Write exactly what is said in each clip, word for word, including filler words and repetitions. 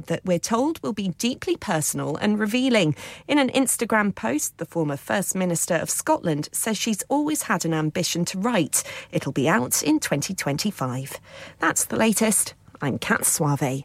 that we're told will be deeply personal and revealing. In an Instagram post, the former First Minister of Scotland says she's always had an ambition to write. It'll be out in twenty twenty-five. That's the latest. I'm Kat Suave.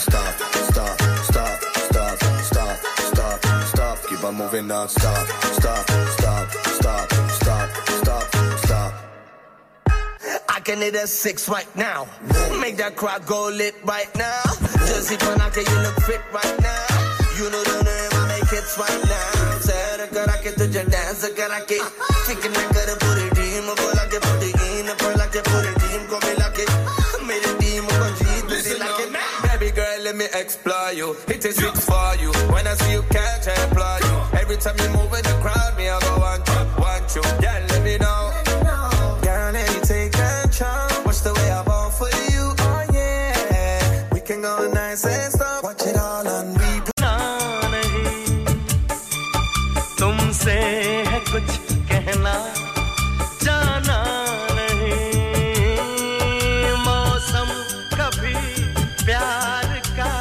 Stop, stop, stop, stop, stop, stop, stop, stop. I can hit a six right now. Make that crowd go lit right now. Jersey Panaka, you look fit right now. You know the name, I make hits right now. Sara Karaki, to your dance, Karaki. Chicken, I got a booty team. I feel like a booty in, I feel like a booty team. Come me like it. Made a team, I got G, busy like it. Baby girl, let me explore you. Hit a six for you. When I see you catch, I employ you. Every time you move in the crowd, me I go want you, want you. Yeah, let me know. Girl, let me take control. Watch the way I ball for you. Oh yeah, we can go nice and slow. Watch it all on replay. तुमसे है कुछ कहना जाना नहीं मौसम कभी प्यार का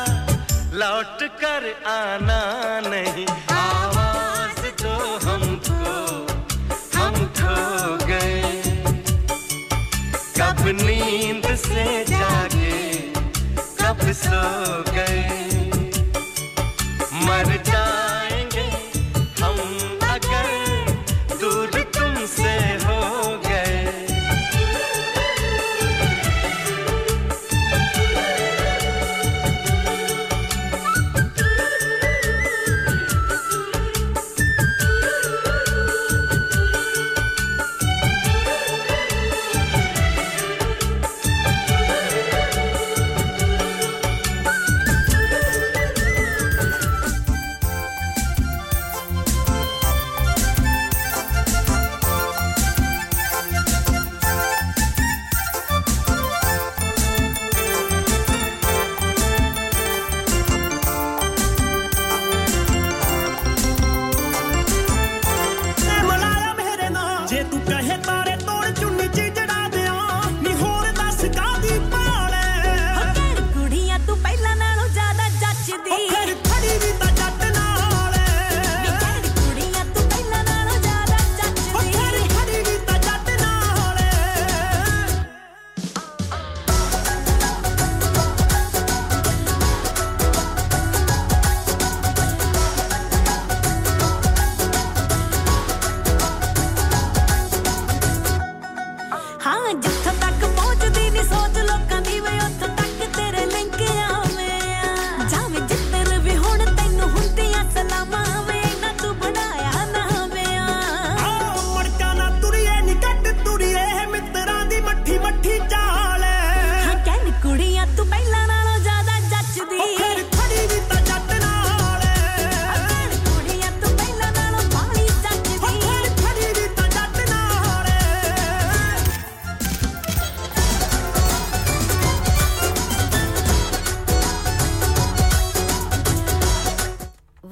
लौट कर आना नहीं नींद से जागे कब सो गए मर जाएंगे हम अगर दूर तुमसे हो गए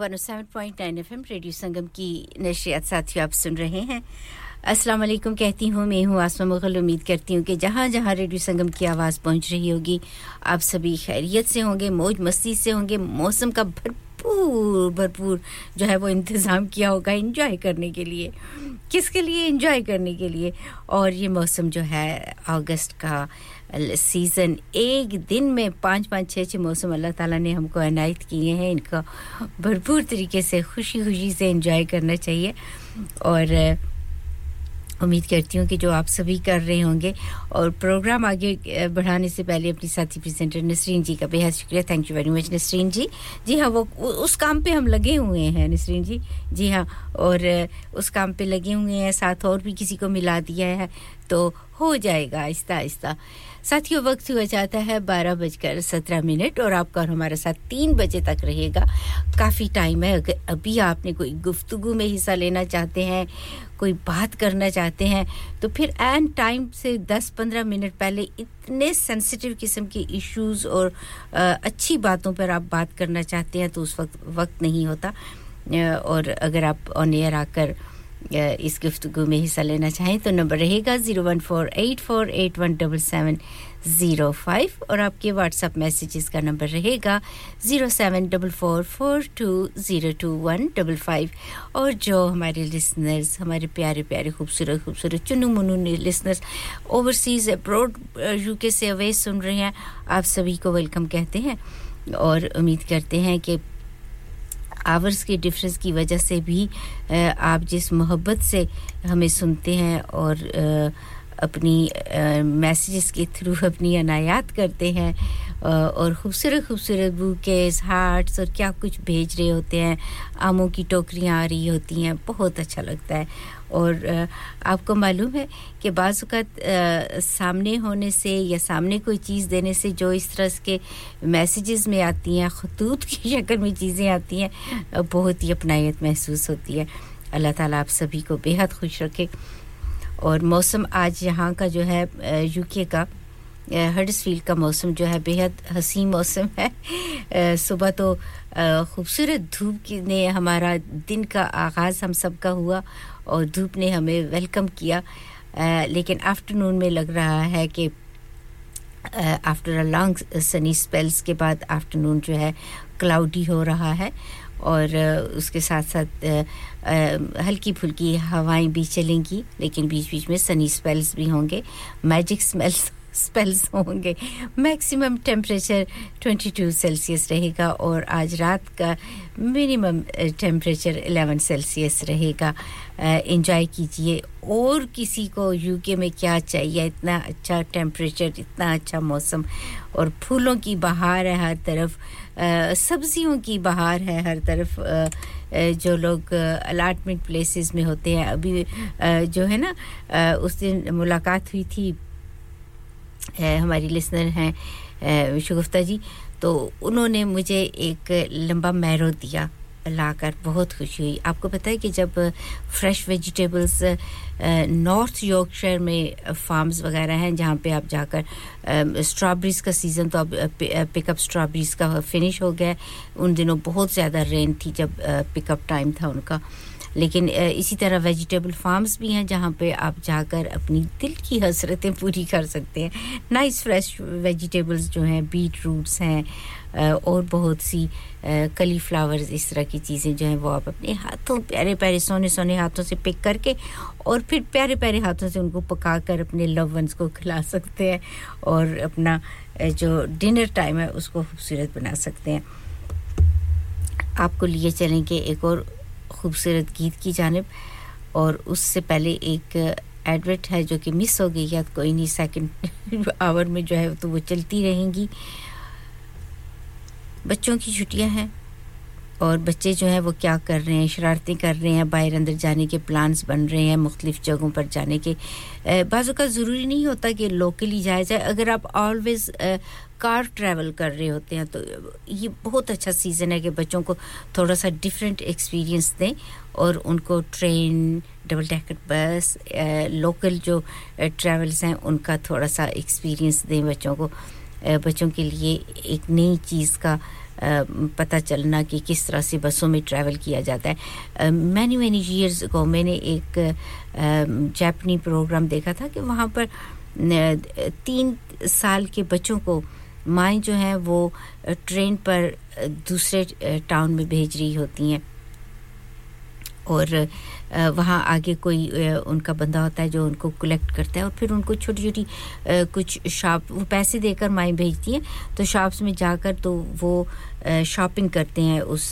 one oh seven point nine F M radio Sangam की नशियात साथियों आप सुन रहे हैं अस्सलाम वालेकुम कहती हूं मैं हूं आसमा मुगल उम्मीद करती हूं कि जहां-जहां रेडियो संगम की आवाज पहुंच रही होगी आप सभी खैरियत से होंगे मौज मस्ती से होंगे मौसम का भरपूर भरपूर जो है वो इंतजाम किया होगा एंजॉय करने के लिए किसके लिए एंजॉय करने के लिए और ये मौसम जो है अगस्त का सीजन एक दिन में पांच पांच छह छह मौसम अल्लाह ताला ने हमको अनायत किए हैं इनका भरपूर तरीके से खुशी-खुशी से एंजॉय करना चाहिए और उम्मीद करती हूं कि जो आप सभी कर रहे होंगे और प्रोग्राम आगे बढ़ाने से पहले अपनी साथी प्रेजेंटर नसरीन जी का बेहद शुक्रिया thank you very much Nasreen ji जी हां वो उस काम पे हम लगे हुए हैं नसरीन जी जी हां और उस काम पे लगे हुए हैं साथ और भी किसी को मिला दिया है तो हो जाएगा आहिस्ता-आहिस्ता साथियों वक्त हुआ जाता है बारह बजकर सत्रह मिनट और आपका और हमारे साथ तीन बजे तक रहेगा काफी टाइम है अगर अभी आपने कोई गुफ्तगू में हिस्सा लेना चाहते हैं कोई बात करना चाहते हैं तो फिर एंड टाइम से दस पंद्रह मिनट पहले इतने सेंसिटिव किस्म के इश्यूज और अच्छी बातों पर आप बात करना चाहते हैं तो उस वक्त वक्त नहीं होता और अगर आप ऑन एयर आकर इस गुफ्तगू में हिस्सा लेना चाहें तो नंबर रहेगा zero one four eight four eight one seven seven zero five और आपके WhatsApp मैसेजेस का नंबर रहेगा zero seven four four four two zero two one five और जो हमारे लिसनर्स हमारे प्यारे प्यारे खूबसूरत खूबसूरत चुनु मुनु लिसनर्स ओवरसीज अब्रॉड यूके से अवे सुन रहे हैं आप सभी को वेलकम कहते हैं और उम्मीद करते हैं कि आवर्स के डिफरेंस की वजह से भी आप जिस मोहब्बत से हमें सुनते हैं और अपनी मैसेजेस के थ्रू अपनी अनायात करते हैं और खूबसूरत खूबसूरत बुकेस हार्ट्स और क्या कुछ भेज रहे होते हैं आमों की टोकरियां आ रही होती हैं बहुत अच्छा लगता है और आपको मालूम है कि बाज़ वक़्त सामने होने से या सामने कोई चीज़ देने से जो इस तरह के मैसेजेस में आती हैं खतूत की शक्ल में चीज़ें आती हैं बहुत ही अपनायत महसूस होती है अल्लाह ताला आप सभी को बेहद खुश रखे और मौसम आज यहाँ का जो है यूके का हडर्सफील्ड का मौसम जो है बेहद हसीन मौसम है सुबह तो खूबसूरत धूप ने हमारा दिन का आगाज़ हम सब का हुआ और धूप ने हमें वेलकम किया लेकिन आफ्टरनून में लग रहा है कि after a long sunny spells के बाद आफ्टरनून जो है क्लाउडी हो रहा है और उसके साथ साथ हल्की-फुल्की हवाएं भी चलेंगी लेकिन बीच-बीच में सनी स्पेल्स भी होंगे मैजिक स्मेल्स स्पेल्स होंगे मैक्सिमम टेंपरेचर बाईस सेल्सियस रहेगा और आज रात का मिनिमम टेंपरेचर ग्यारह सेल्सियस रहेगा एंजॉय कीजिए और किसी को यूके में क्या चाहिए इतना अच्छा टेंपरेचर इतना अच्छा मौसम और फूलों की बहार है हर तरफ सब्जियों की बहार है हर तरफ आ, जो लोग अलाटमेंट प्लेसेस में होते हैं अभी आ, जो है ना आ, उस दिन मुलाकात हुई थी है हमारी लिसनर हैं शुगुफ्ता जी तो उन्होंने मुझे एक लंबा मैरो दिया लाकर बहुत खुशी हुई आपको पता है कि जब फ्रेश वेजिटेबल्स नॉर्थ यॉर्कशायर में फार्म्स वगैरह हैं जहां पे आप जाकर स्ट्रॉबेरीज का सीजन तो अब पिकअप स्ट्रॉबेरीज का फिनिश हो गया उन दिनों बहुत ज्यादा रेन थी जब पिकअप टाइम था उनका लेकिन इसी तरह वेजिटेबल फार्म्स भी हैं जहां पे आप जाकर अपनी दिल की हसरतें पूरी कर सकते हैं नाइस फ्रेश वेजिटेबल्स जो हैं बीट रूट्स हैं और बहुत सी कलीफ्लावर्स इस तरह की चीजें जो हैं वो आप अपने हाथों प्यारे-प्यारे सोने-सोने हाथों से पिक करके और फिर प्यारे-प्यारे हाथों से उनको पकाकर अपने लव वंस को खिला सकते हैं और अपना जो डिनर टाइम है उसको खूबसूरत बना सकते हैं आपको लिए चलेंगे एक और खूबसूरत गीत की जानिब और उससे पहले एक एडवर्ट है जो कि मिस हो गई है कोई नहीं सेकंड आवर में जो है तो वो चलती रहेंगी बच्चों की छुट्टियां हैं और बच्चे जो हैं वो क्या कर रहे हैं शरारतें कर रहे हैं बाहर अंदर जाने के प्लान्स बन रहे हैं मुख्तलिफ जगहों पर जाने के बाज़ों का ज़रूरी नहीं होता कि लोकली जाया जाए अगर आप ऑलवेज कार ट्रैवल कर रहे होते हैं तो ये बहुत अच्छा सीजन है कि बच्चों को थोड़ा सा डिफरेंट एक्सपीरियंस दें और उनको train double decker bus local जो ट्रैवल्स हैं उनका थोड़ा सा एक्सपीरियंस दें बच्चों को बच्चों के लिए एक नई चीज़ का पता चलना कि किस तरह से बसों में ट्रैवल किया जाता है मैनी मैनी इयर्स को मैंने एक जापानी प्रोग्राम देखा था कि वहाँ पर तीन साल के बच्चों को माएँ जो हैं वो ट्रेन पर दूसरे टाउन में भेज रही होती हैं और वहाँ आगे कोई उनका बंदा होता है जो उनको कलेक्ट करता है और फिर उनको छोटी-छोटी कुछ शॉप वो पैसे देकर माई भेजती हैं तो शॉप्स में जाकर तो वो शॉपिंग करते हैं उस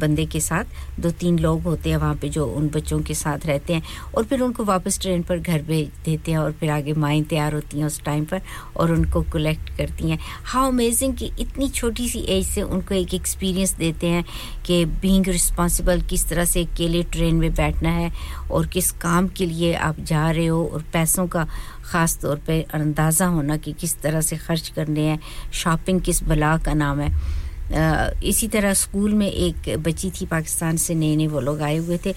बंदे के साथ दो तीन लोग होते हैं वहाँ पे जो उन बच्चों के साथ रहते हैं और फिर उनको वापस ट्रेन पर घर भेज देते हैं और फिर आगे माएँ तैयार होती हैं उस टाइम पर और उनको कलेक्ट करती हैं हाउ अमेजिंग कि इतनी छोटी सी एज से उनको एक एक्सपीरियंस देते हैं कि बीइंग रिस्पांसिबल किस तरह से अकेले ट्रेन में बैठना है और किस काम के लिए आप जा रहे हो और पैसों का खास तौर पे अंदाज़ा होना कि किस तरह से खर्च करने हैं शॉपिंग किस भला का नाम है Uh, इसी तरह स्कूल में एक बच्ची थी पाकिस्तान से नए-नए वो लोग आए हुए थे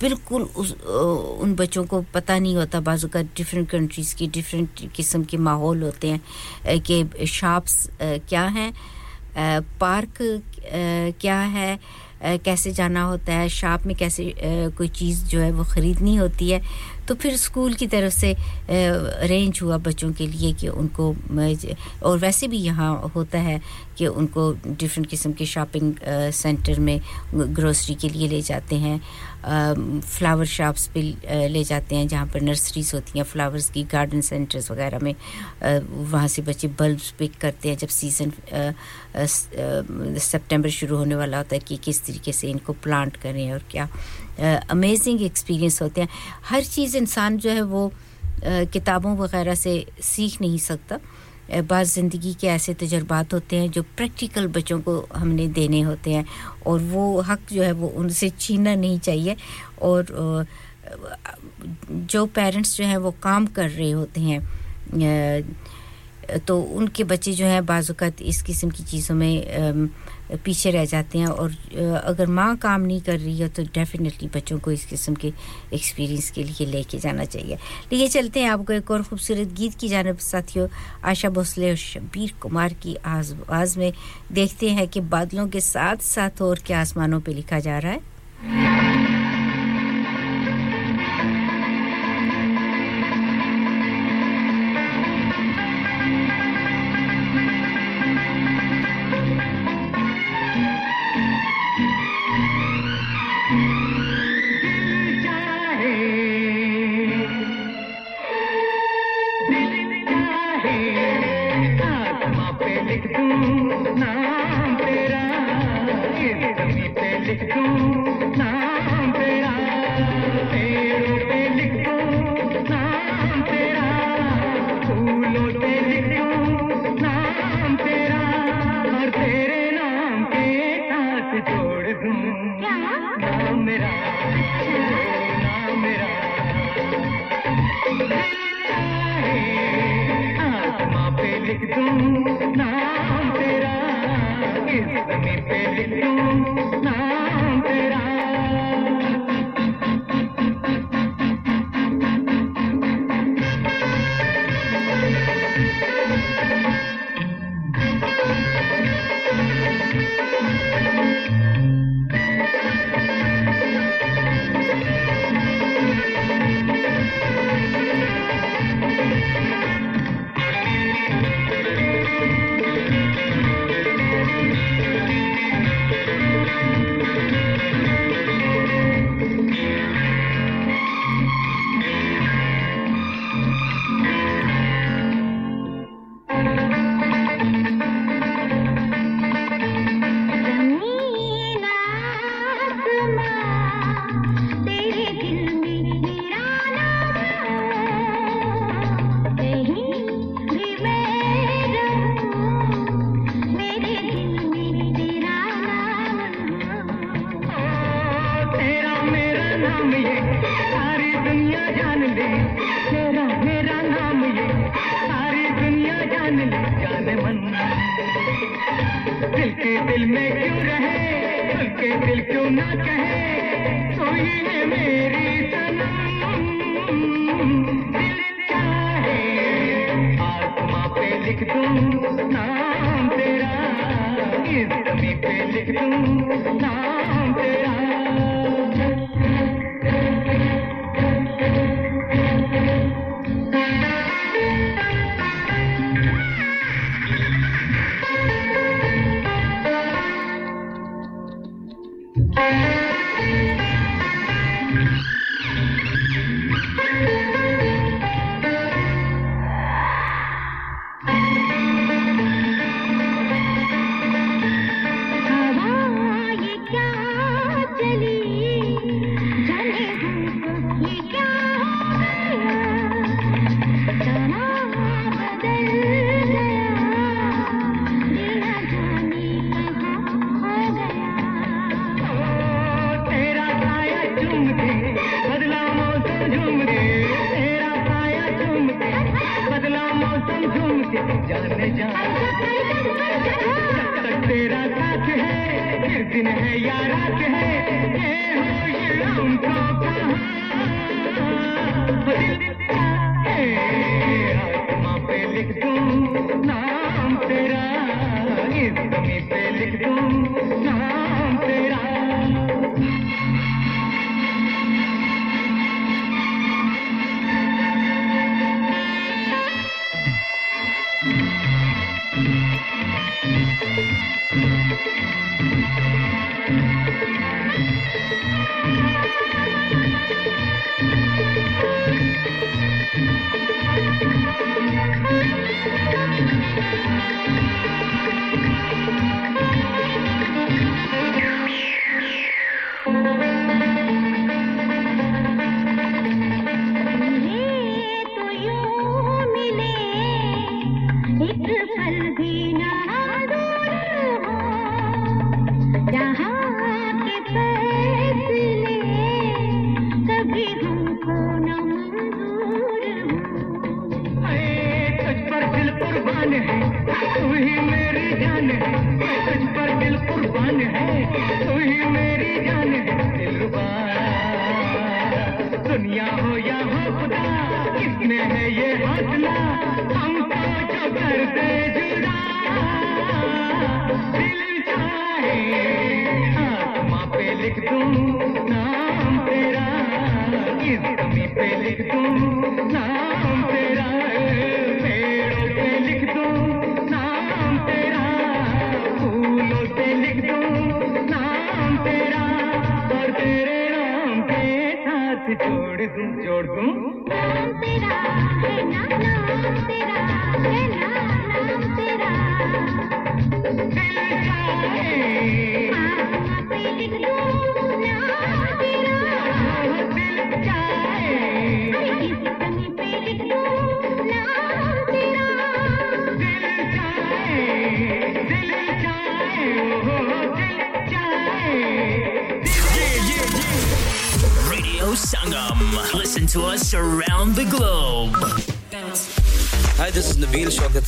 बिल्कुल उस उन बच्चों को पता नहीं होता बाजू का डिफरेंट कंट्रीज की डिफरेंट किस्म के माहौल होते हैं कि शॉप्स क्या हैं पार्क क्या है कैसे जाना होता है शॉप में कैसे कोई चीज़ जो है वो खरीदनी होती है तो फिर स्कूल की तरफ से अरेंज हुआ बच्चों के लिए कि उनको और वैसे भी यहाँ होता है कि उनको डिफरेंट किस्म के शॉपिंग सेंटर में ग्रोसरी के लिए ले जाते हैं फ्लावर शॉप्स पे ले जाते हैं जहाँ पर नर्सरीज होती हैं फ्लावर्स की गार्डन सेंटर्स वगैरह में वहाँ से बच्चे बल्ब्स पिक करते हैं जब सीज़न सितंबर शुरू होने वाला होता है कि किस तरीके से इनको प्लांट करें और क्या अमेजिंग एक्सपीरियंस होते हैं हर चीज़ इंसान जो है वो किताबों वगैरह से सीख नहीं सकता बात ज़िंदगी के ऐसे तजुर्बात होते हैं जो प्रैक्टिकल बच्चों को हमने देने होते हैं और वो हक जो है वो उनसे छीनना नहीं चाहिए और जो पेरेंट्स जो हैं वो काम कर रहे होते हैं तो उनके बच्चे जो हैं बाज़ात इस किस्म की चीज़ों में पीछे रह जाते हैं और अगर माँ काम नहीं कर रही है तो डेफिनेटली बच्चों को इस किस्म के एक्सपीरियंस के लिए लेके जाना चाहिए लिए चलते हैं आपको एक और खूबसूरत गीत की जानिब साथियों आशा भोसले और शब्बीर कुमार की आवाज़ में देखते हैं कि बादलों के साथ साथ और क्या आसमानों पे लिखा जा रहा है Thank you.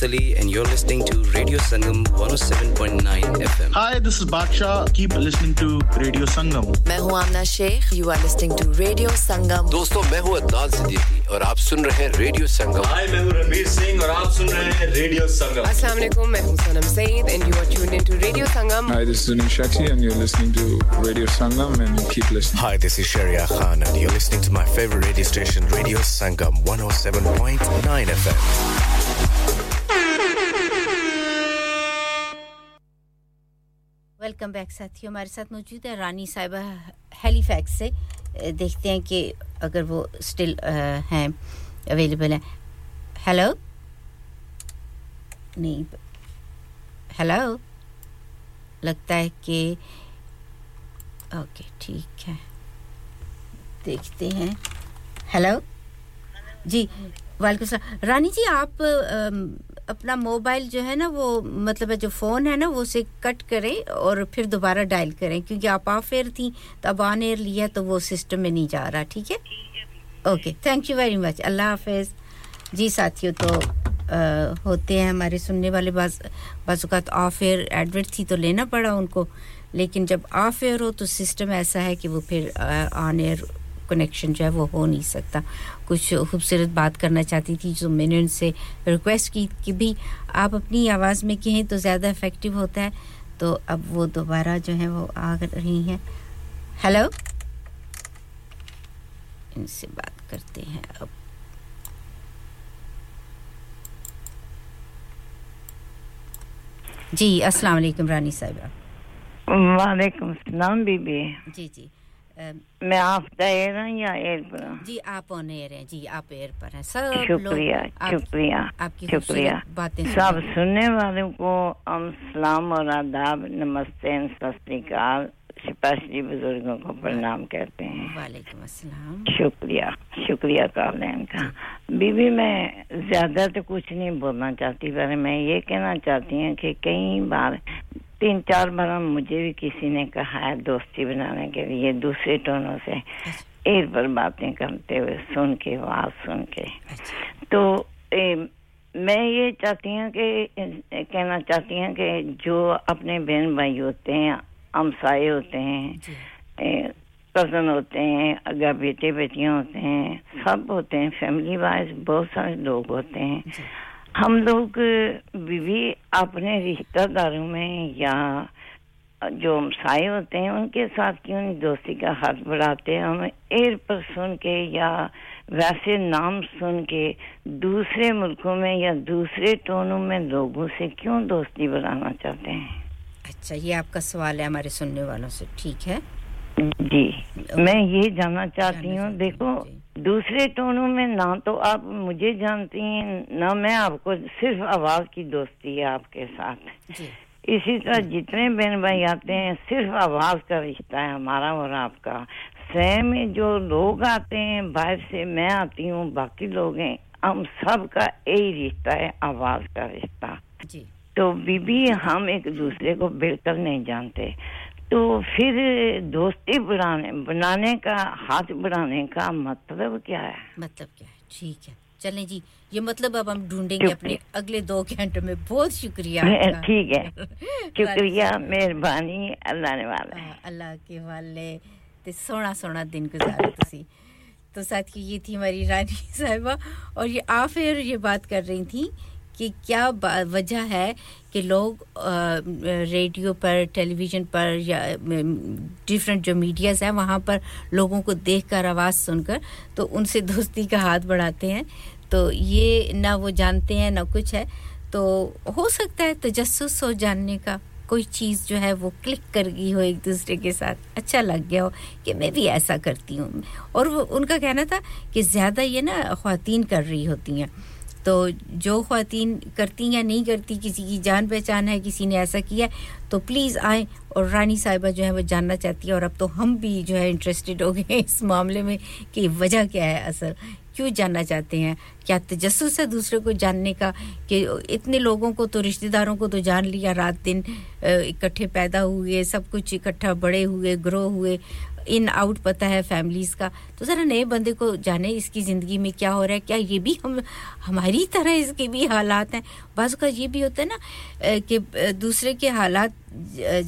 Ali, and you're listening to Radio Sangam one oh seven point nine F M. Hi, this is Badshah. Keep listening to Radio Sangam. I'm Amna Sheik. You are listening to Radio Sangam. Dosto, I'm Adnan Siddiqui, and you're listening to Radio Sangam. Hi, I'm Ranveer Singh, and you're listening to Radio Sangam. Assalamu alaikum. I'm Sanam Saeed, and you are tuned into Radio Sangam. Hi, this is Zuneen Shakti, and you're listening to Radio Sangam, and keep listening. Hi, this is Shariya Khan, and you're listening to my favorite radio station, Radio Sangam one oh seven point nine F M. Welcome back साथियों हमारे साथ मौजूद है रानी cyber Halifax से देखते हैं कि अगर वो स्टिल हैं अवेलेबल हैं हेलो नहीं हेलो लगता है कि ओके ठीक है देखते हैं हेलो जी वालेकुम सलाम रानी जी आप आ, अपना मोबाइल जो है ना वो मतलब है जो फोन है ना वो उसे कट करें और फिर दोबारा डायल करें क्योंकि आप ऑफ एयर थी तब ऑन एयर लिया तो वो सिस्टम में नहीं जा रहा ठीक है okay thank you very much अल्लाह हाफिज जी साथियों तो आ, होते हैं हमारे सुनने वाले बाज़ात ऑफ एयर एडवर्ट थी तो लेना पड़ा उनको लेकिन जब ऑफ एयर हो तो सिस्टम ऐसा है कि वो फिर ऑन एयर कनेक्शन जो है वो हो नहीं सकता कुछ खूबसूरत बात करना चाहती थी जो मैंने उनसे रिक्वेस्ट की कि भी आप अपनी आवाज़ में कहें तो ज़्यादा इफेक्टिव होता है तो अब वो दोबारा जो है वो आ रही हैं हेलो इनसे बात करते हैं अब जी अस्सलाम वालेकुम रानी साहिबा वालेकुम सलाम बीबी जी जी मैं आप एयर हैं या एयर पर जी आप ऑन एयर हैं जी आप एयर पर हैं सब शुक्रिया शुक्रिया आपकी शुक्रिया बातें सब सुनने वालों को हम सलाम और आदाब नमस्ते सत श्री अकाल स्पेशली बुजुर्गों को प्रणाम कहते हैं वालेकुम अस्सलाम शुक्रिया शुक्रिया कामयान का बीबी मैं ज्यादा तो कुछ नहीं बोलना चाहती पर मैं ये कहना चाहती हूं कि कई बार तीन चार बार मुझे भी किसी ने कहा है दोस्ती बनाने के लिए दूसरे टोनों से एयर पर बातें करते हुए सुन के आवाज सुन के तो ए, मैं ये चाहती हूं कि कहना चाहती हूं कि जो अपने बहन भाई होते हैं हमसाए होते हैं कजन होते हैं अगर बेटे बेटियां होते हैं सब होते हैं फैमिली वाइज बहुत सारे लोग होते हैं हम लोग बीवी अपने रिश्तेदारों में या जो हमसाए होते हैं उनके साथ क्यों नहीं दोस्ती का हाथ बढ़ाते हैं हम एयर पर सुन के या वैसे नाम सुन के दूसरे मुल्कों में या दूसरे टोनों में लोगों से क्यों दोस्ती बढ़ाना चाहते हैं अच्छा ये आपका सवाल है हमारे सुनने वालों से ठीक है जी मैं ये जानना चाहती हूं देखो दूसरे टोनों में ना तो आप मुझे जानती हैं ना मैं आपको सिर्फ आवाज की दोस्ती है आपके साथ जी इसी तरह जितने बहन भाई आते हैं सिर्फ आवाज का रिश्ता है हमारा और आपका सह में जो लोग आते हैं बाहर से मैं आती हूं बाकी लोग हैं हम सब का यही रिश्ता है आवाज का रिश्ता जी तो बीबी हम एक दूसरे को बिल्कुल नहीं जानते तो फिर दोस्ती बढ़ाने बनाने का हाथ बढ़ाने का मतलब क्या है मतलब क्या है ठीक है चलें जी ये मतलब अब हम ढूंढेंगे अपने अगले दो घंटों में बहुत शुक्रिया आपका ठीक है शुक्रिया मेहरबानी अल्लाह ने वाला अल्लाह के वाले ते सोना सोना दिन गुजारो तुसी तो साथ की ये थी हमारी रानी साहिबा और ये ऑफ एयर ये बात कर रही थी कि क्या वजह है कि लोग रेडियो पर टेलीविजन पर या डिफरेंट जो मीडियाज हैं वहां पर लोगों को देखकर आवाज सुनकर तो उनसे दोस्ती का हाथ बढ़ाते हैं तो ये ना वो जानते हैं ना कुछ है तो हो सकता है तजस्सुस हो जानने का कोई चीज जो है वो क्लिक कर गई हो एक दूसरे के साथ अच्छा लग गया हो कि मैं भी ऐसा करती हूं और वो उनका कहना था कि ज्यादा ये ना ख्वातीन कर रही होती हैं तो जो ख्वातीन करती या नहीं करती किसी की जान पहचान है किसी ने ऐसा किया तो प्लीज आए और रानी साहिबा जो है वो जानना चाहती है और अब तो हम भी जो है इंटरेस्टेड हो गए इस मामले में कि वजह क्या है असल क्यों जानना चाहते हैं क्या तजस्सुस है दूसरे को जानने का कि इतने लोगों को तो रिश्तेदारों को तो जान लिया रात दिन इकट्ठे पैदा हुए सब कुछ इकट्ठा बड़े हुए ग्रो हुए इन आउट पता है फैमिलीज का तो जरा नए बंदे को जाने इसकी जिंदगी में क्या हो रहा है क्या ये भी हम हमारी तरह इसके भी हालात हैं बाज़ का ये भी होता है ना कि दूसरे के हालात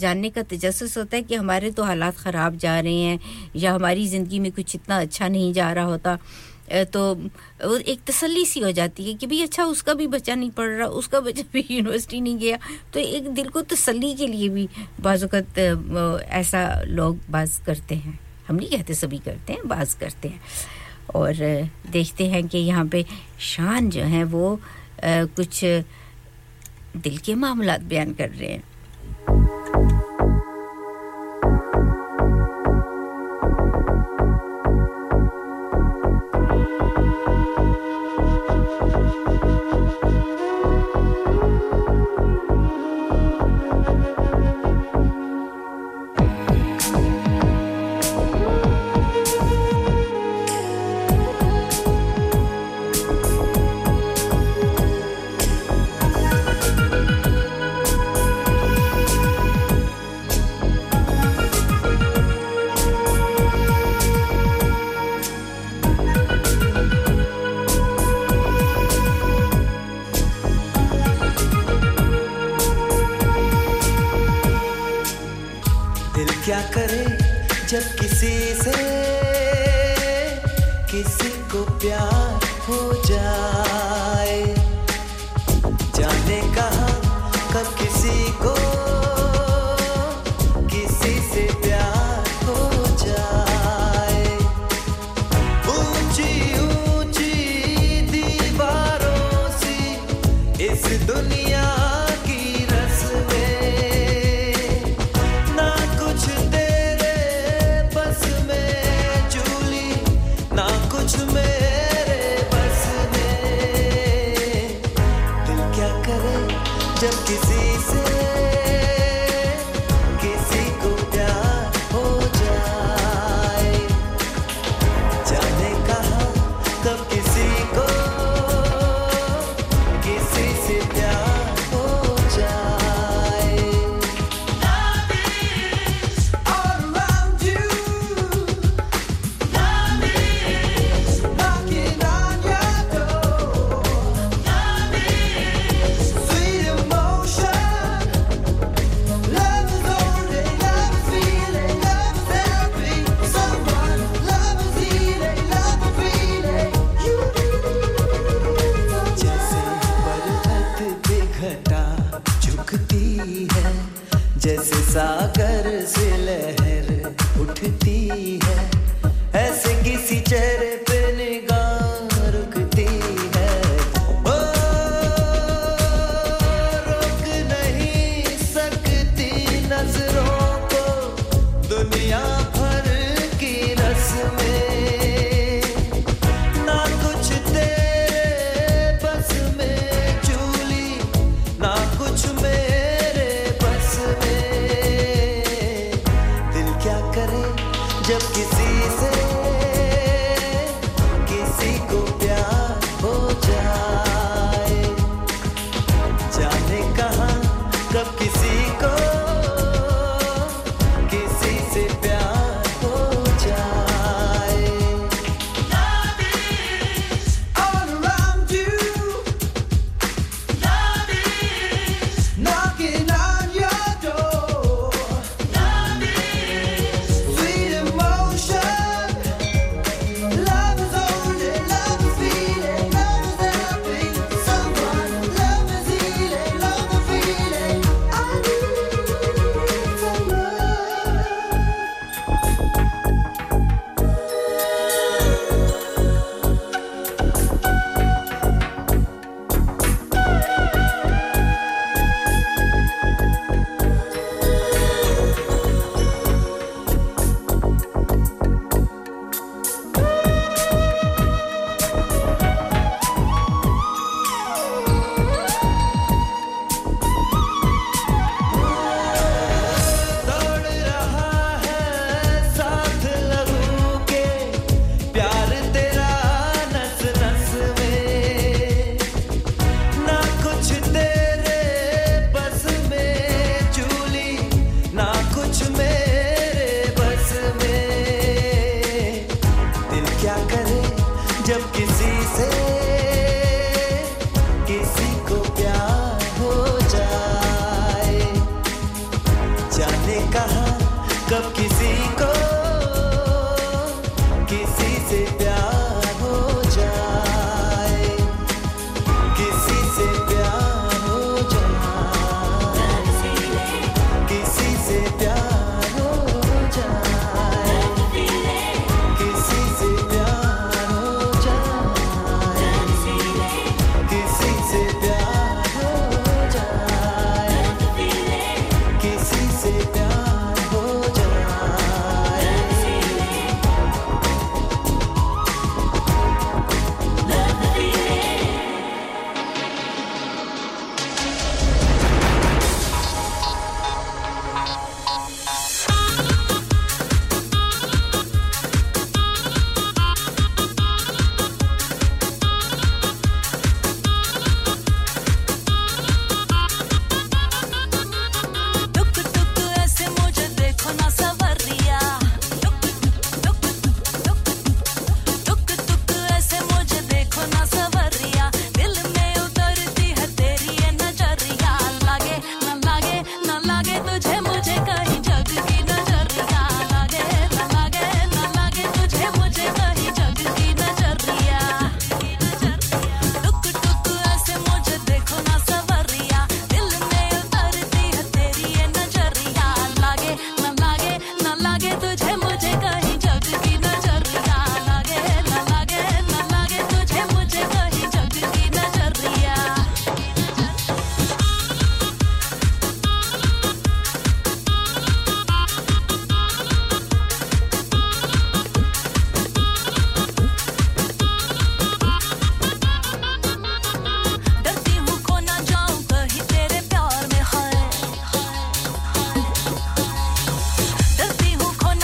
जानने का तजस्सुस होता है कि हमारे तो हालात खराब जा रहे हैं या हमारी जिंदगी में कुछ इतना अच्छा नहीं जा रहा होता तो एक तसल्ली सी हो जाती है कि भी अच्छा उसका भी बच्चा नहीं पढ़ रहा उसका बच्चा भी यूनिवर्सिटी नहीं गया तो एक दिल को तसल्ली के लिए भी बाज़ वक़्त ऐसा लोग बाज करते हैं हम नहीं कहते सभी करते हैं बाज करते हैं और देखते हैं कि यहाँ पे शान जो है वो कुछ दिल के मामलात बयान कर रहे हैं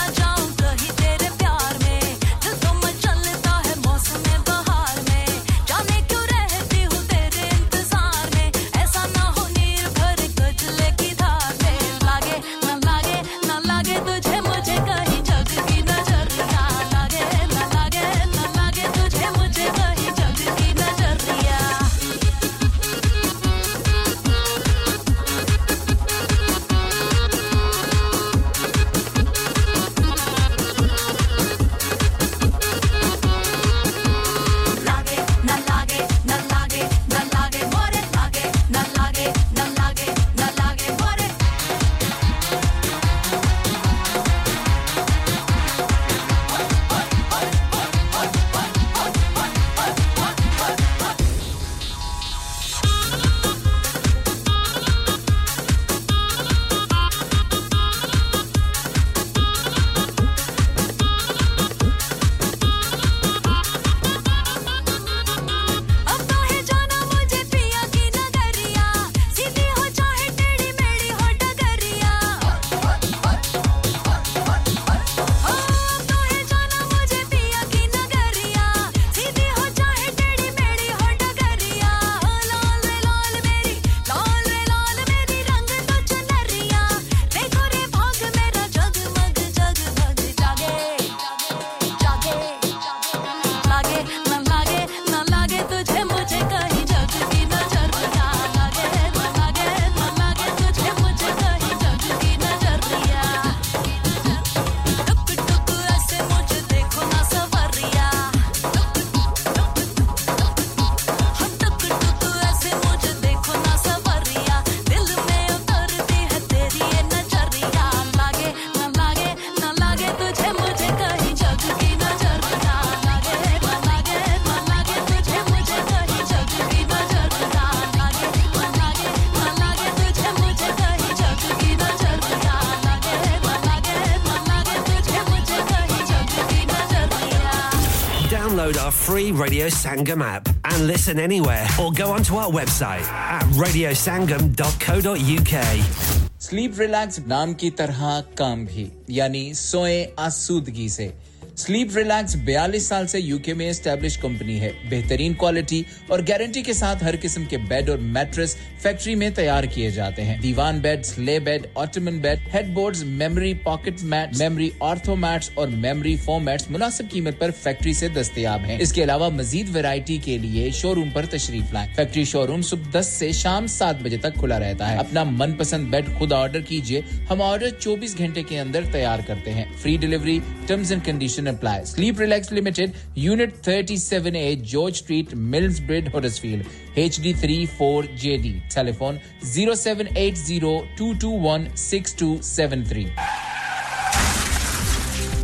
Not download our free Radio Sangam app and listen anywhere, or go onto our website at radio sangam dot co dot u k. Sleep Relax naam ki tarha kaam bhi, yani soye aasudgi se. Sleep Relax forty-two साल से UK में establish company है बेहतरीन quality और guarantee के साथ हर किस्म के बेड और मैट्रेस फैक्ट्री में तैयार किए जाते हैं divan bed sleigh bed ottoman bed headboards memory pocket mats memory ortho mats और मेमोरी फोम मैट्स मुनासिब कीमत पर फैक्ट्री से दस्तयाब हैं इसके अलावा मजीद वैरायटी के लिए शोरूम पर तशरीफ लाएं फैक्ट्री शोरूम सुबह दस से शाम सात बजे तक खुला रहता है अपना मनपसंद बेड खुद ऑर्डर कीजिए हम ऑर्डर twenty-four घंटे के अंदर तैयार करते हैं free delivery terms and condition Apply. Sleep Relax Limited, Unit thirty-seven A, George Street, Millsbridge, Huddersfield, H D three four J D. Telephone zero seven eight zero two two one six two seven three.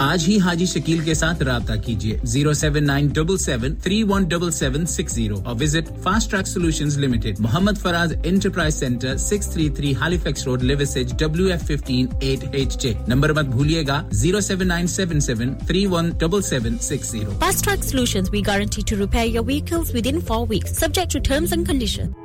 आज ही हाजी शकील के साथ राबता कीजिए zero seven nine seven seven three one seven seven six zero और visit fast track solutions limited Mohammad Faraz enterprise centre six thirty-three Halifax road Liversedge W F one five eight H J number मत भूलिएगा zero seven nine seven seven three one seven seven six zero Fast Track Solutions we guarantee to repair your vehicles within four weeks subject to terms and conditions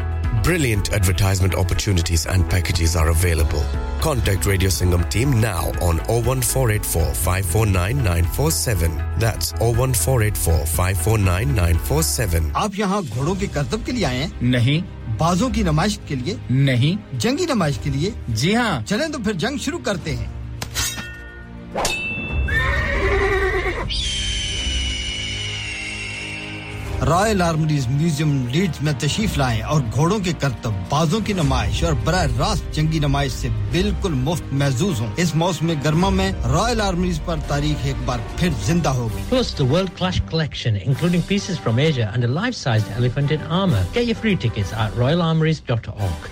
Brilliant advertisement opportunities and packages are available. Contact Radio Sangam team now on zero one four eight four five four nine nine four seven. That's zero one four eight four five four nine nine four seven. आप यहाँ घोड़ों के करतब के लिए आए हैं? नहीं. बाजों की नमाइश के लिए? नहीं. जंगी नमाइश के लिए? जी हाँ. चलें तो फिर जंग शुरू करते हैं. रॉयल आर्मरीज म्यूजियम लीड्स में तशरीफ लाएं और घोड़ों के करतब, बाजों की नमाइश और बराह रास्त जंगी नमाइश से बिल्कुल मुफ्त महसूस हों। इस मौसम गर्मा में रॉयल आर्मरीज पर तारीख एक बार फिर जिंदा होगी। Plus the world class collection including pieces from Asia and a life-sized elephant in armor. Get your free tickets at royal armouries dot org.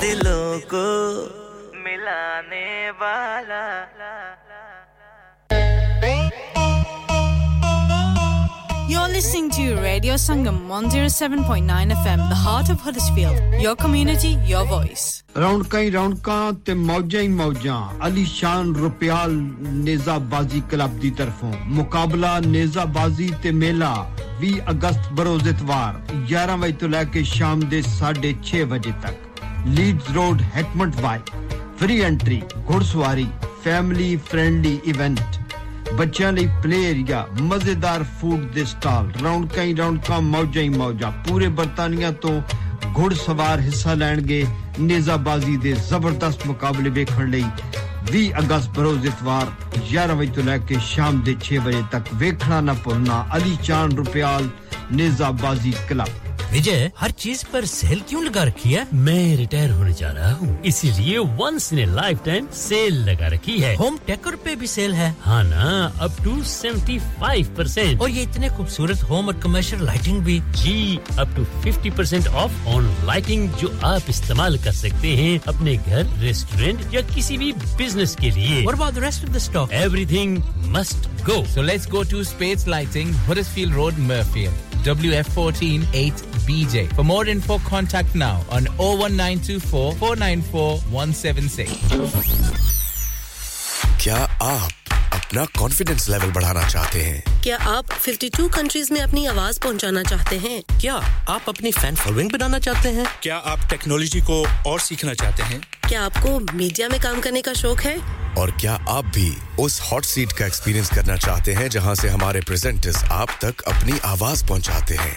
दिलों को मिलाने वाला You're listening to Radio Sangam one oh seven point nine F M the heart of Huddersfield your community your voice round कई round का ते मौजा ही मौजा अली शान रुपयाल नेज़ाबाजी क्लब दी तरफों मुकाबला नेज़ाबाजी ते मेला बीस अगस्त बरोज इतवार eleven बजे तो लेके शाम दे six thirty बजे तक Leeds Road, Hetmont Way. Free entry, Ghudswari, family friendly event. बच्चों लिए play area, मजेदार food दे stall. Round का ही round का मौजा ही मौजा. पूरे बर्तानिया तो घुड़सवार हिस्सा लेंगे नेज़ाबाजी दे जबरदस्त मुकाबले देखण लई. बीस अगस्त बरोज़ इतवार eleven बजे तो लेके शाम दे six बजे तक वेखना ना भुलना. अली चांद रुपयाल नेज़ाबाजी क्लब. विजय हर चीज पर सेल क्यों लगा रखी है मैं रिटायर होने जा रहा हूं इसीलिए once in a life time sale लगा रखी है होम टेकर पे भी सेल है हां ना अप टू seventy-five percent और ये इतने खूबसूरत होम और कमर्शियल लाइटिंग भी जी up to fifty percent off on lighting जो आप इस्तेमाल कर सकते हैं अपने घर रेस्टोरेंट या किसी भी बिजनेस के लिए What about the rest of the stock Everything must go So let's go to Space Lighting Huddersfield Road Murfield W F fourteen eight B J. For more info, contact now on oh one nine two four, four nine four, one seven six. क्या आप अपना confidence level बढ़ाना चाहते हैं? क्या आप fifty-two countries में अपनी आवाज पहुंचाना चाहते हैं? क्या आप अपनी फैन फॉलोइंग बनाना चाहते हैं? क्या आप टेक्नोलॉजी को और सीखना चाहते हैं? क्या आपको मीडिया में काम करने का शौक है? और क्या आप भी उस हॉट सीट का एक्सपीरियंस करना चाहते हैं जहां से हमारे प्रेजेंटर्स आप तक अपनी आवाज पहुंचाते हैं?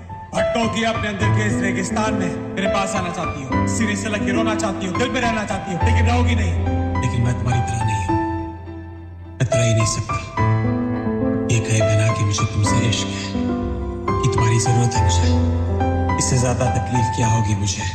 हटोगी अपने अंदर के इस रेगिस्तान में मेरे पास आना चाहती हो सिरे से लग के रोना चाहती हो दिल में रहना चाहती हो लेकिन रहोगी नहीं लेकिन मैं तुम्हारी तरह नहीं हूं मैं तरह ही नहीं सकता ये कहे बिना कि मुझे तुमसे इश्क है कि तुम्हारी जरूरत है मुझे इससे ज्यादा तकलीफ क्या होगी मुझे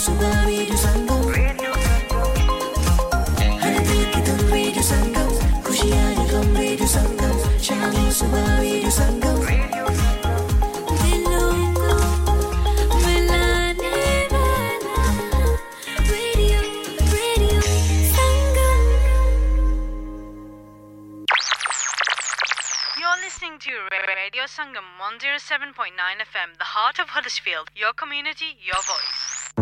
one oh seven point nine F M, the heart of Huddersfield. Your community, your voice.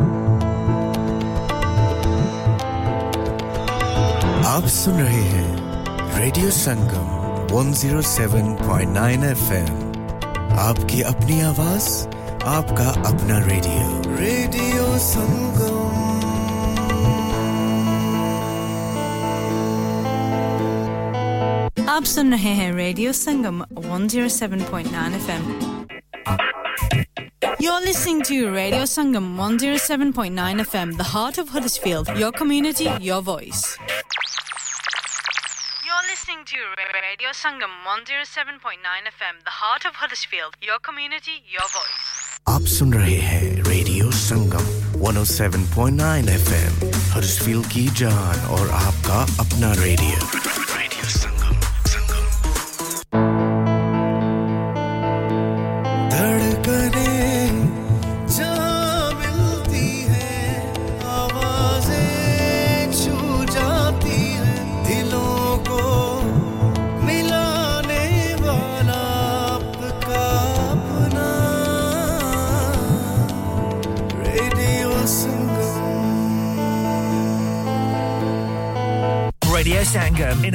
आप सुन रहे हैं radio Sangam one oh seven point nine F M. आपकी अपनी आवाज, आपका अपना रेडियो. रेडियो संगम. आप सुन रहे हैं radio Sangam one oh seven point nine F M. You're listening to Radio Sangam one oh seven point nine F M, the heart of Huddersfield. Your community, your voice. You're listening to Radio Sangam one oh seven point nine F M, the heart of Huddersfield. Your community, your voice. आप सुन रहे हैं Radio Sangam one oh seven point nine F M, Huddersfield की जान और आपका अपना radio. जहाँ मिलती है आवाज़ें छू जाती Radio Sangam in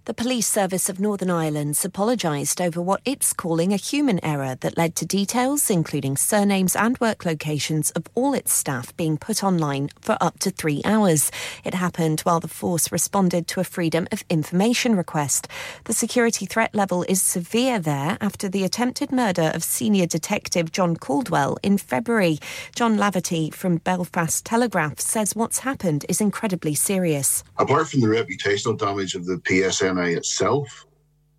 the Police Service of Northern Ireland's apologised over what it's calling a human error that led to details, including surnames and work locations, of all its staff being put online for up to three hours. It happened while the force responded to a Freedom of Information request. The security threat level is severe there after the attempted murder of senior detective John Caldwell in February. John Laverty from Belfast Telegraph says what's happened is incredibly serious. Apart from the reputational damage of the P S N I itself,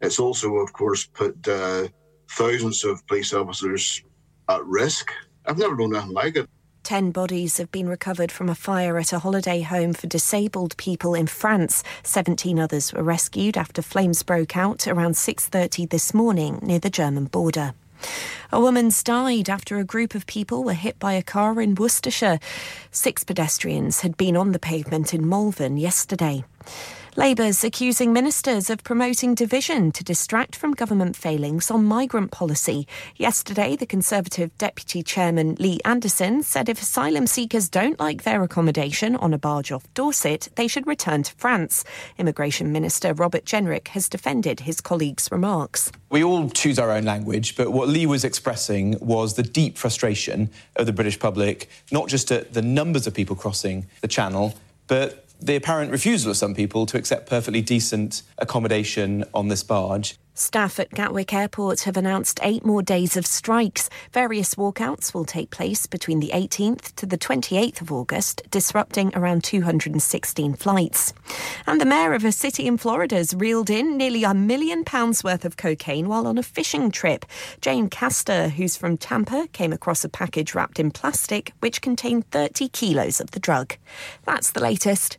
it's also, of course, put uh, thousands of police officers at risk. I've never known nothing like it. Ten bodies have been recovered from a fire at a holiday home for disabled people in France. seventeen others were rescued after flames broke out around six thirty this morning near the German border. A woman's died after a group of people were hit by a car in Worcestershire. Six pedestrians had been on the pavement in Malvern yesterday. Labour's accusing ministers of promoting division to distract from government failings on migrant policy. Yesterday, the Conservative Deputy Chairman Lee Anderson said if asylum seekers don't like their accommodation on a barge off Dorset, they should return to France. Immigration Minister Robert Jenrick has defended his colleagues' remarks. We all choose our own language, but what Lee was expressing was the deep frustration of the British public, not just at the numbers of people crossing the Channel, but the apparent refusal of some people to accept perfectly decent accommodation on this barge. Staff at Gatwick Airport have announced eight more days of strikes. Various walkouts will take place between the eighteenth to the twenty-eighth of August, disrupting around two hundred sixteen flights. And the mayor of a city in Florida's reeled in nearly a million pounds worth of cocaine while on a fishing trip. Jane Castor, who's from Tampa, came across a package wrapped in plastic which contained thirty kilos of the drug. That's the latest.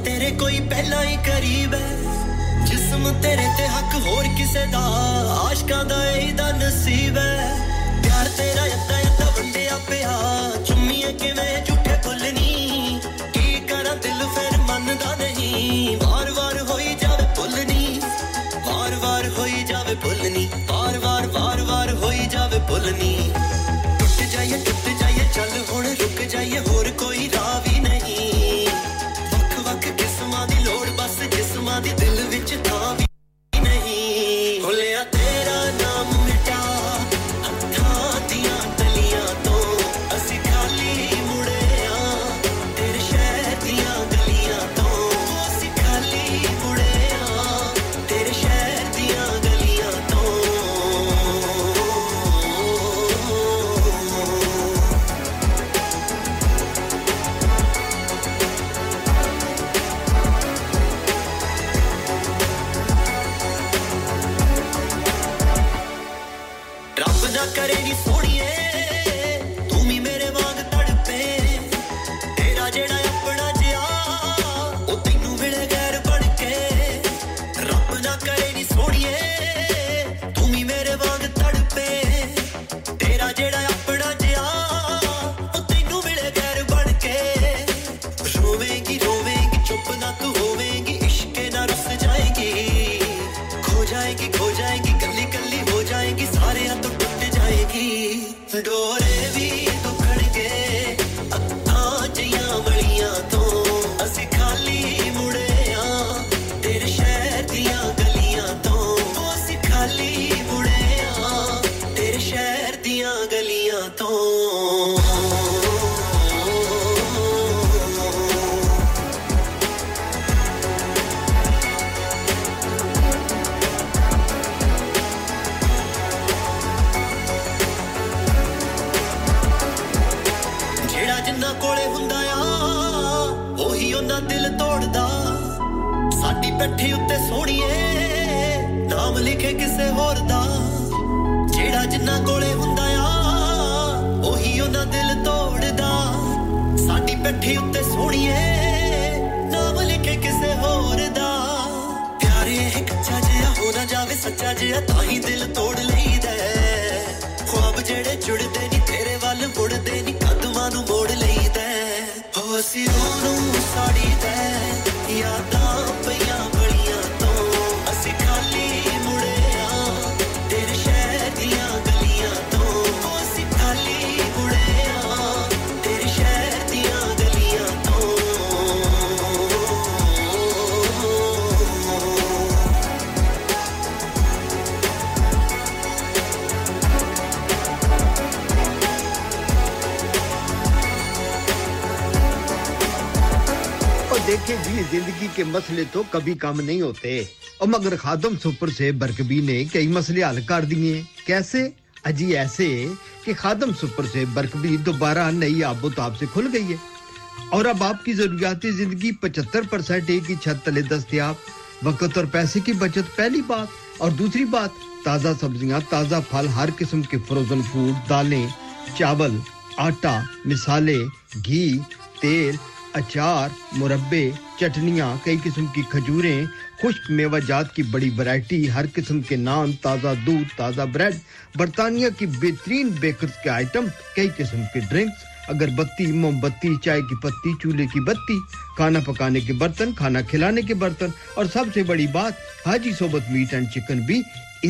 तेरे कोई पहला ही करीब है जिस्म तेरे ते हक होर किसे दा आशिकां दा एही दा नसीब है प्यार तेरा यद्दा यद्दा वंडिया पिया चुम्मियां किवें झूठे फुल नी की करा दिल फिर मनदा नहीं वार वार होई जावे भुल नी वार वार होई जावे भुल नी वार वार वार वार होई जावे भुल नी टूट जाए टूट जाए चल हुण रुक जाए होर कोई ਵੇਖੇ ਕਿਸੇ ਹੋਰ ਦਾ ਜਿਹੜਾ ਜਿੰਨਾ ਕੋਲੇ ਹੁੰਦਾ ਆ ਉਹੀ ਉਹਦਾ ਦਿਲ ਤੋੜਦਾ ਸਾਡੀ ਪਿੱਠੀ ਉੱਤੇ ਸੋਹਣੀਏ ਨਾਮ ਲਿਖੇ ਕਿਸੇ ਹੋਰ ਦਾ ਪਿਆਰੇ ਇਹ ਕੱਚਾ ਜਿਹਾ ਹੋ ਨਾ ਜਾਵੇ ਸੱਚਾ ਜਿਹਾ ਤਾਂ ਹੀ ਦਿਲ ਤੋੜ ਲਈਦਾ ਖੁਆਬ ਜਿਹੜੇ ਜੁੜਦੇ ਨਹੀਂ ਤੇਰੇ ਵੱਲ ਮੁੜਦੇ ਨਹੀਂ ਕਦਮਾਂ ਨੂੰ ਮੋੜ ਲਈਦਾ ਹੋ ਅਸੀਂ ਰੂਹ ਨੂੰ ਸਾੜੀਦਾ ਯਾਦਾਂ ਪਈਆਂ ਬੜੀਆਂ ਤੋਂ ਅਸੀਂ ਖਾਲੀ देखे भी जिंदगी के मसले तो कभी कम नहीं होते और मगर खादम सुपर सेव बरकबी ने कई मसले हल कर दिए कैसे अजी ऐसे कि खादम सुपर सेव बरकबी दोबारा नई आबोताब से खुल गई है और अब आपकी जरूरियाती जिंदगी पचहत्तर परसेंट एक ही छत तले दस्तयाब वक्त और पैसे की बचत पहली बात और दूसरी बात ताजा सब्जियां ताजा फल हर किस्म के फ्रोजन फूड दालें चावल आटा मिसाले घी तेल अचार मुरब्बे चटनियां कई किस्म की खजूरें खुश्क मेवाजात की बड़ी वैरायटी हर किस्म के नान ताज़ा दूध ताज़ा ब्रेड बर्तानिया की बेहतरीन बेकर्स के आइटम कई किस्म के ड्रिंक्स अगरबत्ती मोमबत्ती चाय की पत्ती चूल्हे की बत्ती खाना पकाने के बर्तन खाना खिलाने के बर्तन और सबसे बड़ी बात हाजी सोबत मीट एंड चिकन भी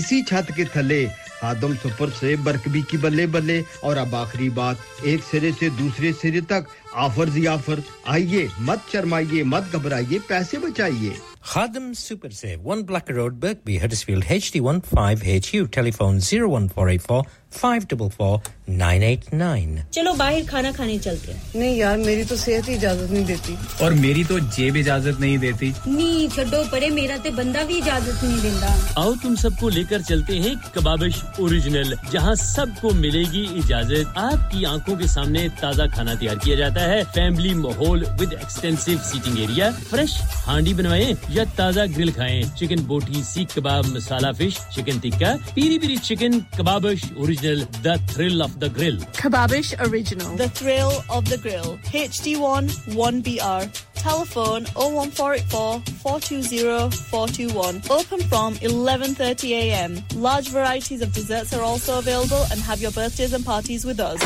इसी छत के थले खादम सुपर से बरकबी की बल्ले बल्ले और अब आखिरी बात एक सिरे से दूसरे सिरे तक ऑफर्स ही ऑफर आइए मत शर्माइए मत घबराइए पैसे बचाइए Khadam Super Save, one Black Road, Birkby, Huddersfield, H D one five H U, telephone zero one four eight four five four four nine eight nine. चलो बाहर खाना खाने चलते हैं। नहीं यार मेरी तो सेहत ही इजाजत नहीं देती। और मेरी तो जेब इजाजत नहीं देती। नहीं छोड़ो परे मेरा तो बंदा भी इजाजत नहीं देता। आओ तुम सबको लेकर चलते हैं कबाबिश ओरिजिनल जहां सबको मिलेगी इजाजत। आपकी आंखों के सामने ताजा खाना तैयार किया जाता है। फैमिली माहौल with extensive seating area, fresh handi बनवाएं या ताजा ग्रिल खाएं। Chicken boti, seekh kebab, masala fish, chicken tikka, peri peri chicken, Kababish original, the thrill of the grill. Kebabish original, the thrill of the grill. H D one one B R. Telephone zero one four eight four four two zero four two one. Open from eleven thirty a m. Large varieties of desserts are also available and have your birthdays and parties with us.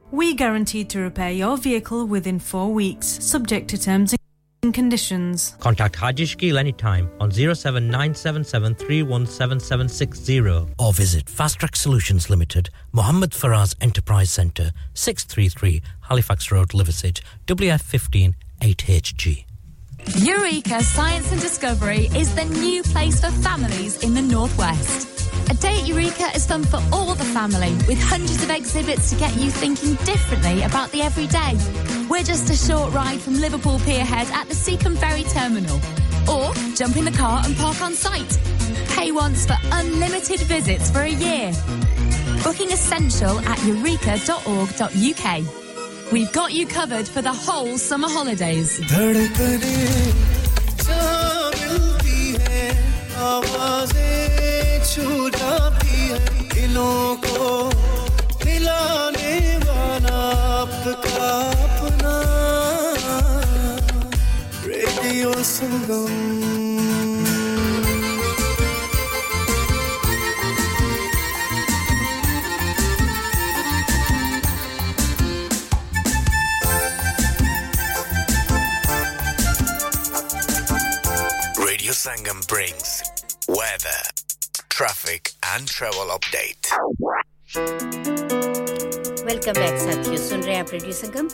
We guarantee to repair your vehicle within four weeks, subject to terms and conditions. Contact Harji Shkil anytime on zero seven nine seven seven three one seven seven six zero or visit Fast Track Solutions Limited, Mohammed Faraz Enterprise Centre, six thirty-three Halifax Road, Liversedge, W F one five eight H G. Eureka Science and Discovery is the new place for families in the Northwest. A Day at Eureka is fun for all the family, with hundreds of exhibits to get you thinking differently about the everyday. We're just a short ride from Liverpool Pierhead at the Seacombe Ferry Terminal. Or jump in the car and park on site. Pay once for unlimited visits for a year. Booking essential at eureka dot org dot U K. We've got you covered for the whole summer holidays. छुड़ाती है दिलों को मिलाने वाला आपका अपना radio Sangam Radio Sangam brings weather Traffic and travel update. Welcome back, साथियों सुन रहे हैं आप रेडियो संगम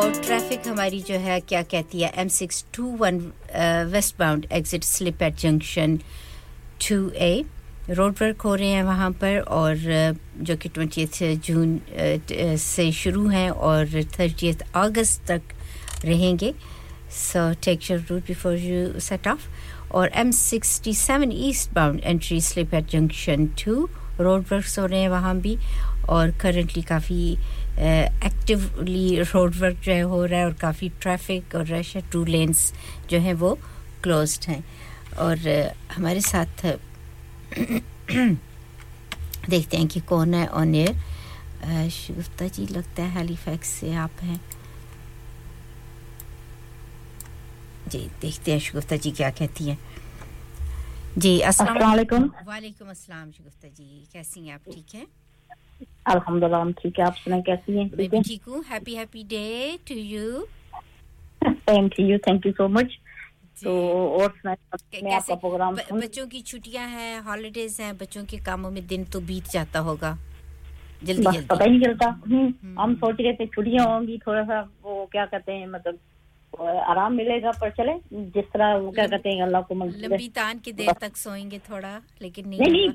और ट्रैफिक हमारी जो है क्या कहती है M six twenty-one waste bound exit slip at junction two A road पर खो रहे हैं वहां पर और जो कि twentieth June से शुरू हैं और thirtieth August तक रहेंगे so take your route before you set off और M sixty-seven eastbound entry slip at junction two road works हो रहे हैं वहां भी और currently काफी एक्टिवली रोड वर्क जो है हो रहा है और काफी ट्रैफिक और रश है टू लेन्स जो हैं वो क्लोज्ड हैं और हमारे साथ देखते हैं कि कौन है ऑन एयर शुगुफ्ता जी लगता है हैलीफैक्स से आप हैं जी देखते हैं शुगुफ्ता जी क्या कहती हैं जी अस्सलाम वालेकुम वालेकुम अस्सलाम शुगुफ्ता जी कैसी हैं आप ठीक हैं Alhamdulillah, I'm ठीक है आप सुना कैसी हैं मैं ठीक हूं happy happy day to you same to you thank you so much तो और मैं आपका प्रोग्राम बच्चों की छुट्टियां हैं हॉलीडेज हैं बच्चों के कामों में दिन तो बीत जाता होगा जल्दी जल्दी पता ही नहीं चलता हम सोच रहे थे छुट्टियां होंगी थोड़ा सा वो क्या कहते हैं मतलब आराम मिलेगा पर चले जिस तरह वो क्या कहते हैं अल्लाह को मंगते हैं लंबी तान की देर तक सोएंगे थोड़ा लेकिन नहीं नहीं, नहीं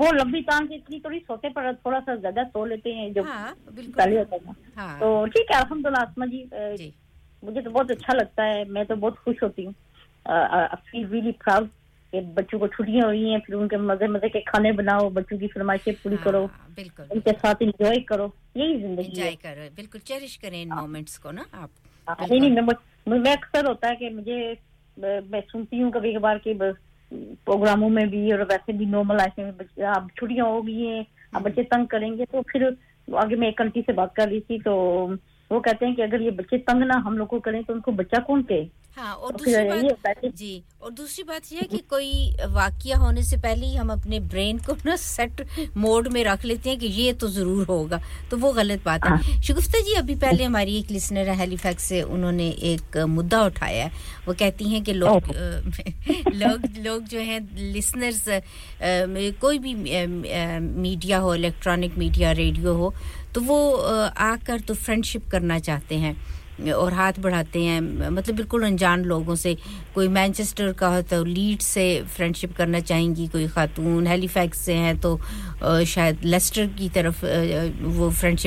वो लंबी तान से इतनी थोड़ी सोते पर थोड़ा सा ज्यादा सो लेते हैं जो हां बिल्कुल हां तो ठीक है अल्हम्दुलिल्लाह आसमा जी, जी मुझे तो बहुत अच्छा लगता है मैं तो बहुत खुश होती हूं आई फील रियली प्राउड कि बच्चों को छुट्टियां हुई हैं फिर उनके मजे-मजे के खाने बनाओ बच्चों की फरमाइशें पूरी करो बिल्कुल उनके साथ एंजॉय करो यही जिंदगी है एंजॉय करो बिल्कुल चेरिश करें इन मोमेंट्स को ना आप नहीं नहीं मैं अक्सर होता है कि मुझे मैं सुनती हूँ कभी-कभार के प्रोग्रामों में भी और वैसे भी नॉर्मल लाइफ में आप छुट्टियां हो गई हैं अब बच्चे तंग करेंगे तो फिर आगे मैं एक आंटी से बात कर रही थी तो वो कहते हैं कि अगर ये बच्चे तंग ना हम लोग को करें तो उनको बच्चा कौन कहे हां और दूसरी बात जी और दूसरी बात ये है कि कोई वाकया होने से पहले ही हम अपने ब्रेन को ना सेट मोड में रख लेते हैं कि ये तो जरूर होगा तो वो गलत बात है शुगुफ्ता जी अभी पहले हमारी एक लिसनर है हैलीफैक्स से उन्होंने एक मुद्दा उठाया है वो कहती हैं कि लोग लोग लोग जो हैं लिसनर्स कोई भी मीडिया हो इलेक्ट्रॉनिक मीडिया रेडियो हो तो वो आकर तो फ्रेंडशिप करना चाहते हैं और हाथ बढ़ाते हैं मतलब बिल्कुल अनजान लोगों से कोई मैनचेस्टर का हो तो लीड से फ्रेंडशिप करना चाहेंगी कोई खातून हैलीफैक्स से हैं तो शायद लेस्टर की तरफ वो फ्रेंडशिप